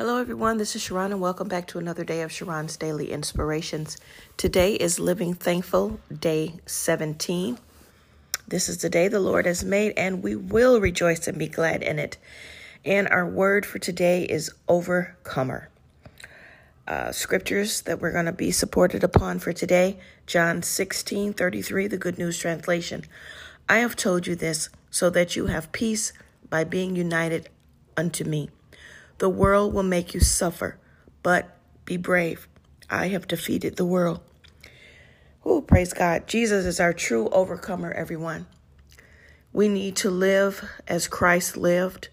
Hello everyone, this is Sharron and welcome back to another day of Sharron's Daily Inspirations. Today is Living Thankful Day 17. This is the day the Lord has made and we will rejoice and be glad in it. And our word for today is overcomer. Scriptures that we're going to be supported upon for today, John 16:33, the Good News Translation. I have told you this so that you have peace by being united unto me. The world will make you suffer, but be brave. I have defeated the world. Oh, praise God. Jesus is our true overcomer, everyone. We need to live as Christ lived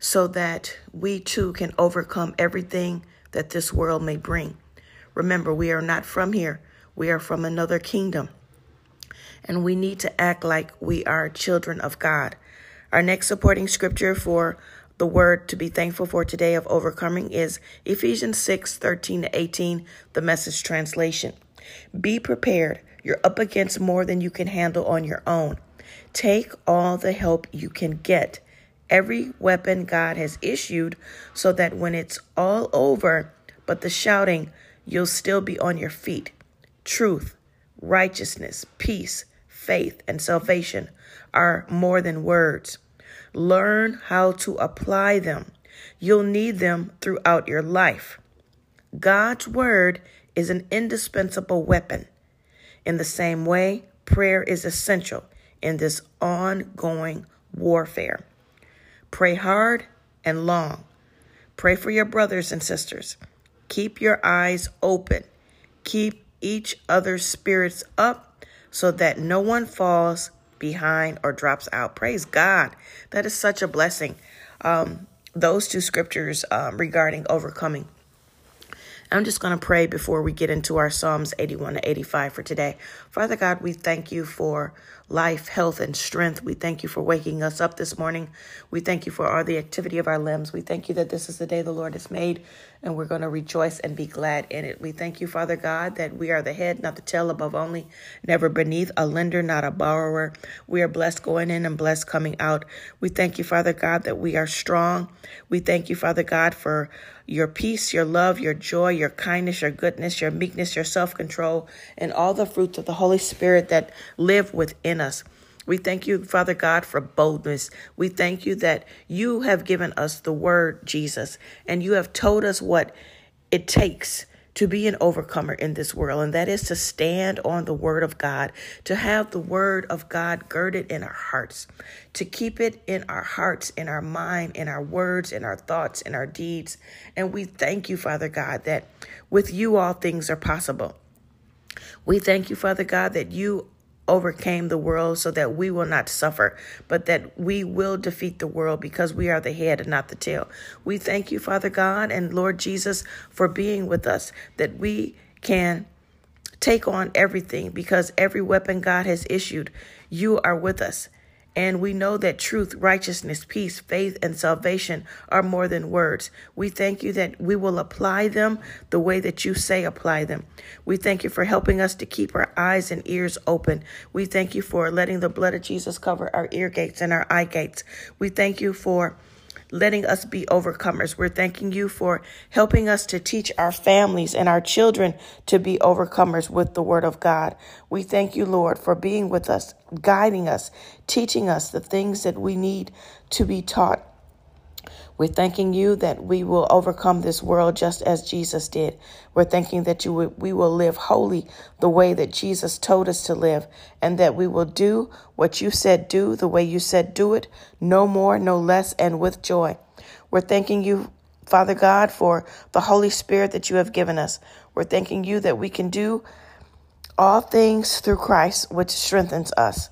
so that we too can overcome everything that this world may bring. Remember, we are not from here. We are from another kingdom. And we need to act like we are children of God. Our next supporting scripture for the word to be thankful for today of overcoming is Ephesians 6:13-18, The Message Translation. Be prepared. You're up against more than you can handle on your own. Take all the help you can get. Every weapon God has issued so that when it's all over, but the shouting, you'll still be on your feet. Truth, righteousness, peace, faith, and salvation are more than words. Learn how to apply them. You'll need them throughout your life. God's word is an indispensable weapon. In the same way, prayer is essential in this ongoing warfare. Pray hard and long. Pray for your brothers and sisters. Keep your eyes open. Keep each other's spirits up so that no one falls behind or drops out. Praise God. That is such a blessing. Those two scriptures regarding overcoming. I'm just going to pray before we get into our Psalms 81-85 for today. Father God, we thank you for life, health, and strength. We thank you for waking us up this morning. We thank you for all the activity of our limbs. We thank you that this is the day the Lord has made, and we're going to rejoice and be glad in it. We thank you, Father God, that we are the head, not the tail, above only, never beneath, a lender, not a borrower. We are blessed going in and blessed coming out. We thank you, Father God, that we are strong. We thank you, Father God, for your peace, your love, your joy, your kindness, your goodness, your meekness, your self-control, and all the fruits of the Holy Spirit that live within us. We thank you, Father God, for boldness. We thank you that you have given us the word, Jesus, and you have told us what it takes to be an overcomer in this world, and that is to stand on the word of God, to have the word of God girded in our hearts, to keep it in our hearts, in our mind, in our words, in our thoughts, in our deeds. And we thank you, Father God, that with you all things are possible. We thank you, Father God, that you overcame the world so that we will not suffer, but that we will defeat the world because we are the head and not the tail. We thank you, Father God and Lord Jesus, for being with us, that we can take on everything because every weapon God has issued, you are with us. And we know that truth, righteousness, peace, faith, and salvation are more than words. We thank you that we will apply them the way that you say apply them. We thank you for helping us to keep our eyes and ears open. We thank you for letting the blood of Jesus cover our ear gates and our eye gates. We thank you for letting us be overcomers. We're thanking you for helping us to teach our families and our children to be overcomers with the word of God. We thank you, Lord, for being with us, guiding us, teaching us the things that we need to be taught. We're thanking you that we will overcome this world just as Jesus did. We're thanking that we will live holy the way that Jesus told us to live, and that we will do what you said do the way you said do it, no more, no less, and with joy. We're thanking you, Father God, for the Holy Spirit that you have given us. We're thanking you that we can do all things through Christ, which strengthens us.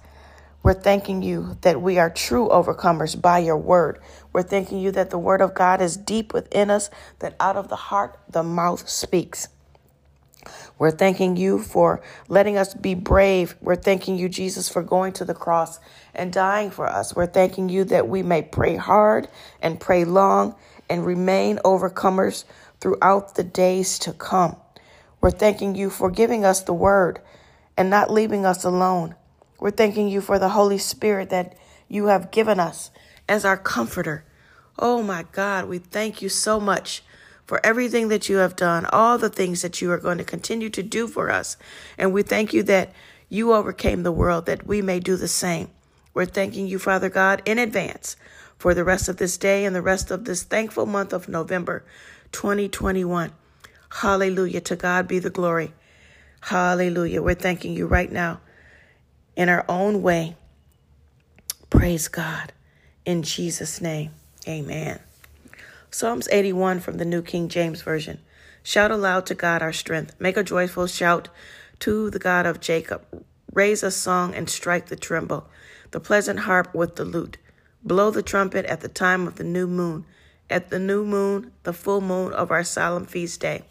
We're thanking you that we are true overcomers by your word. We're thanking you that the word of God is deep within us, that out of the heart, the mouth speaks. We're thanking you for letting us be brave. We're thanking you, Jesus, for going to the cross and dying for us. We're thanking you that we may pray hard and pray long and remain overcomers throughout the days to come. We're thanking you for giving us the word and not leaving us alone. We're thanking you for the Holy Spirit that you have given us as our comforter. Oh my God, we thank you so much for everything that you have done, all the things that you are going to continue to do for us. And we thank you that you overcame the world, that we may do the same. We're thanking you, Father God, in advance for the rest of this day and the rest of this thankful month of November 2021. Hallelujah. To God be the glory. Hallelujah. We're thanking you right now in our own way. Praise God. In Jesus' name. Amen. Psalms 81 from the New King James Version. Shout aloud to God our strength. Make a joyful shout to the God of Jacob. Raise a song and strike the tremble, the pleasant harp with the lute. Blow the trumpet at the time of the new moon, at the new moon, the full moon of our solemn feast day.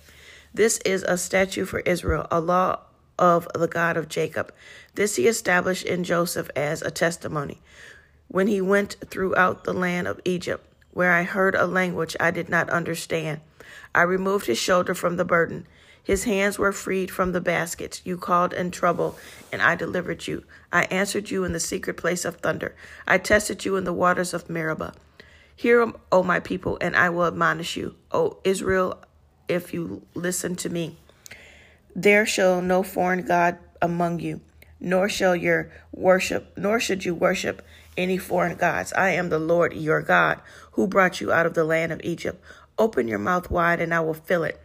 This is a statute for Israel, a law of the God of Jacob. This he established in Joseph as a testimony, when he went throughout the land of Egypt, where I heard a language I did not understand. I removed his shoulder from the burden. His hands were freed from the baskets. You called in trouble, and I delivered you. I answered you in the secret place of thunder. I tested you in the waters of Meribah. Hear, O my people, and I will admonish you, O Israel, if you listen to me. There shall no foreign god among you, nor should you worship any foreign gods. I am the Lord your God, who brought you out of the land of Egypt. Open your mouth wide, and I will fill it.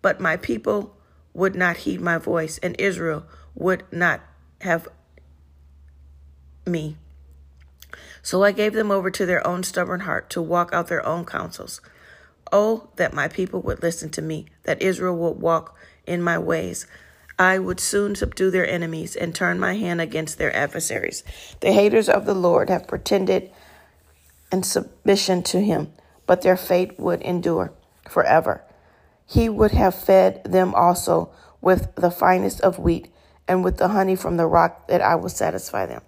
But my people would not heed my voice, and Israel would not have me. So I gave them over to their own stubborn heart, to walk out their own counsels. Oh, that my people would listen to me, that Israel would walk in my ways. I would soon subdue their enemies and turn my hand against their adversaries. The haters of the Lord have pretended in submission to him, but their fate would endure forever. He would have fed them also with the finest of wheat, and with the honey from the rock that I will satisfy them.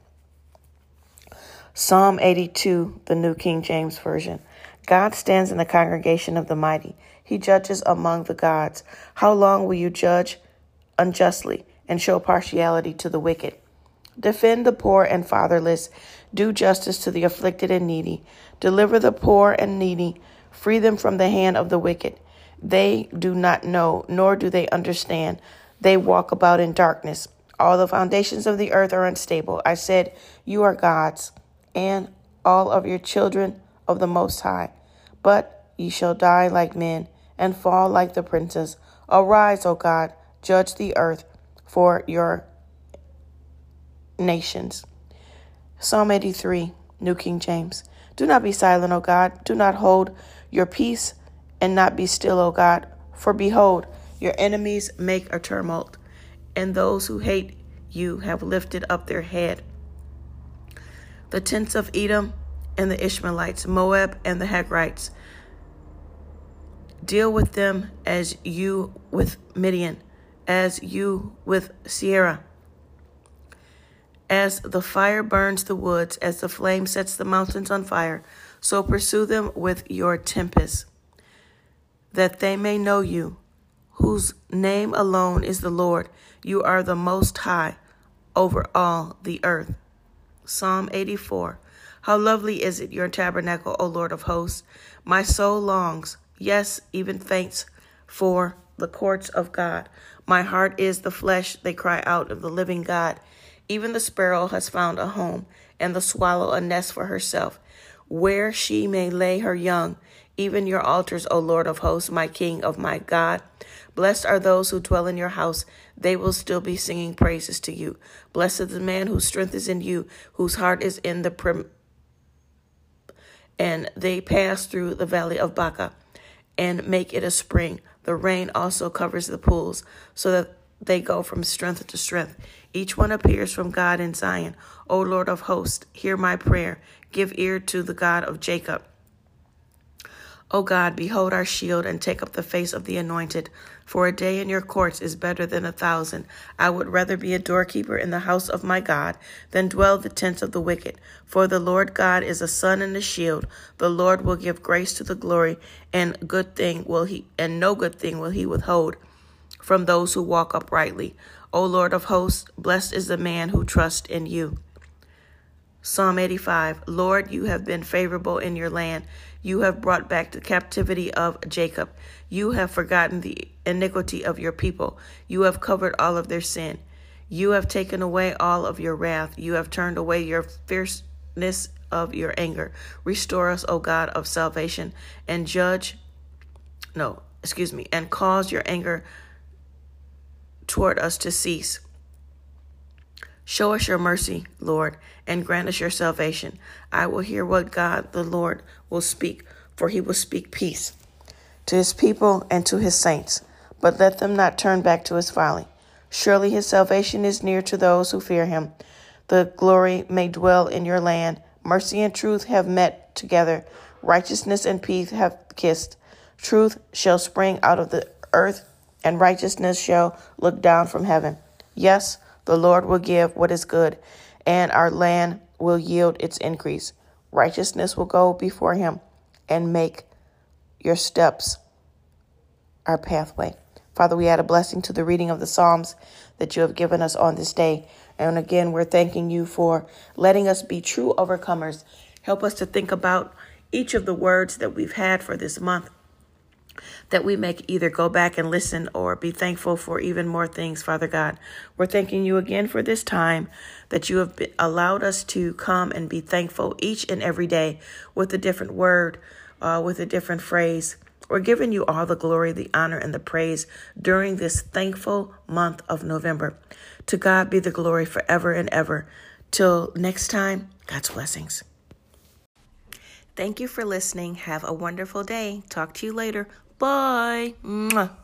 Psalm 82, the New King James Version. God stands in the congregation of the mighty. He judges among the gods. How long will you judge unjustly and show partiality to the wicked? Defend the poor and fatherless. Do justice to the afflicted and needy. Deliver the poor and needy. Free them from the hand of the wicked. They do not know, nor do they understand. They walk about in darkness. All the foundations of the earth are unstable. I said, you are gods, and all of your children of the Most High. But ye shall die like men, and fall like the princes. Arise, O God, judge the earth for your nations. Psalm 83, New King James. Do not be silent, O God. Do not hold your peace, and not be still, O God. For behold, your enemies make a tumult, and those who hate you have lifted up their head. The tents of Edom and the Ishmaelites, Moab and the Hagrites. Deal with them as you with Midian, as you with Sierra. As the fire burns the woods, as the flame sets the mountains on fire, so pursue them with your tempest, that they may know you, whose name alone is the Lord. You are the Most High over all the earth. Psalm 84. How lovely is it, your tabernacle, O Lord of hosts. My soul longs, yes, even faints, for the courts of God. My heart is the flesh, they cry out, of the living God. Even the sparrow has found a home, and the swallow a nest for herself, where she may lay her young. Even your altars, O Lord of hosts, my King of my God. Blessed are those who dwell in your house. They will still be singing praises to you. Blessed is the man whose strength is in you, whose heart is in the and they pass through the valley of Baca and make it a spring. The rain also covers the pools, so that they go from strength to strength. Each one appears from God in Zion. O Lord of hosts, hear my prayer. Give ear to the God of Jacob. O God, behold our shield, and take up the face of the anointed. For a day in your courts is better than 1,000. I would rather be a doorkeeper in the house of my God than dwell the tents of the wicked. For the Lord God is a sun and a shield. The Lord will give grace to the glory, and no good thing will he withhold from those who walk uprightly. O Lord of hosts, blessed is the man who trusts in you. Psalm 85. Lord, you have been favorable in your land. You have brought back the captivity of Jacob. You have forgotten the iniquity of your people. You have covered all of their sin. You have taken away all of your wrath. You have turned away your fierceness of your anger. Restore us, O God of salvation, and cause your anger toward us to cease. Show us your mercy, Lord, and grant us your salvation. I will hear what God the Lord will speak, for he will speak peace to his people and to his saints. But let them not turn back to his folly. Surely his salvation is near to those who fear him. The glory may dwell in your land. Mercy and truth have met together. Righteousness and peace have kissed. Truth shall spring out of the earth, and righteousness shall look down from heaven. Yes, the Lord will give what is good, and our land will yield its increase. Righteousness will go before him and make your steps our pathway. Father, we add a blessing to the reading of the Psalms that you have given us on this day. And again, we're thanking you for letting us be true overcomers. Help us to think about each of the words that we've had for this month, that we may either go back and listen or be thankful for even more things, Father God. We're thanking you again for this time that you have allowed us to come and be thankful each and every day with a different word, with a different phrase. We're giving you all the glory, the honor, and the praise during this thankful month of November. To God be the glory forever and ever. Till next time, God's blessings. Thank you for listening. Have a wonderful day. Talk to you later. Bye. Mwah.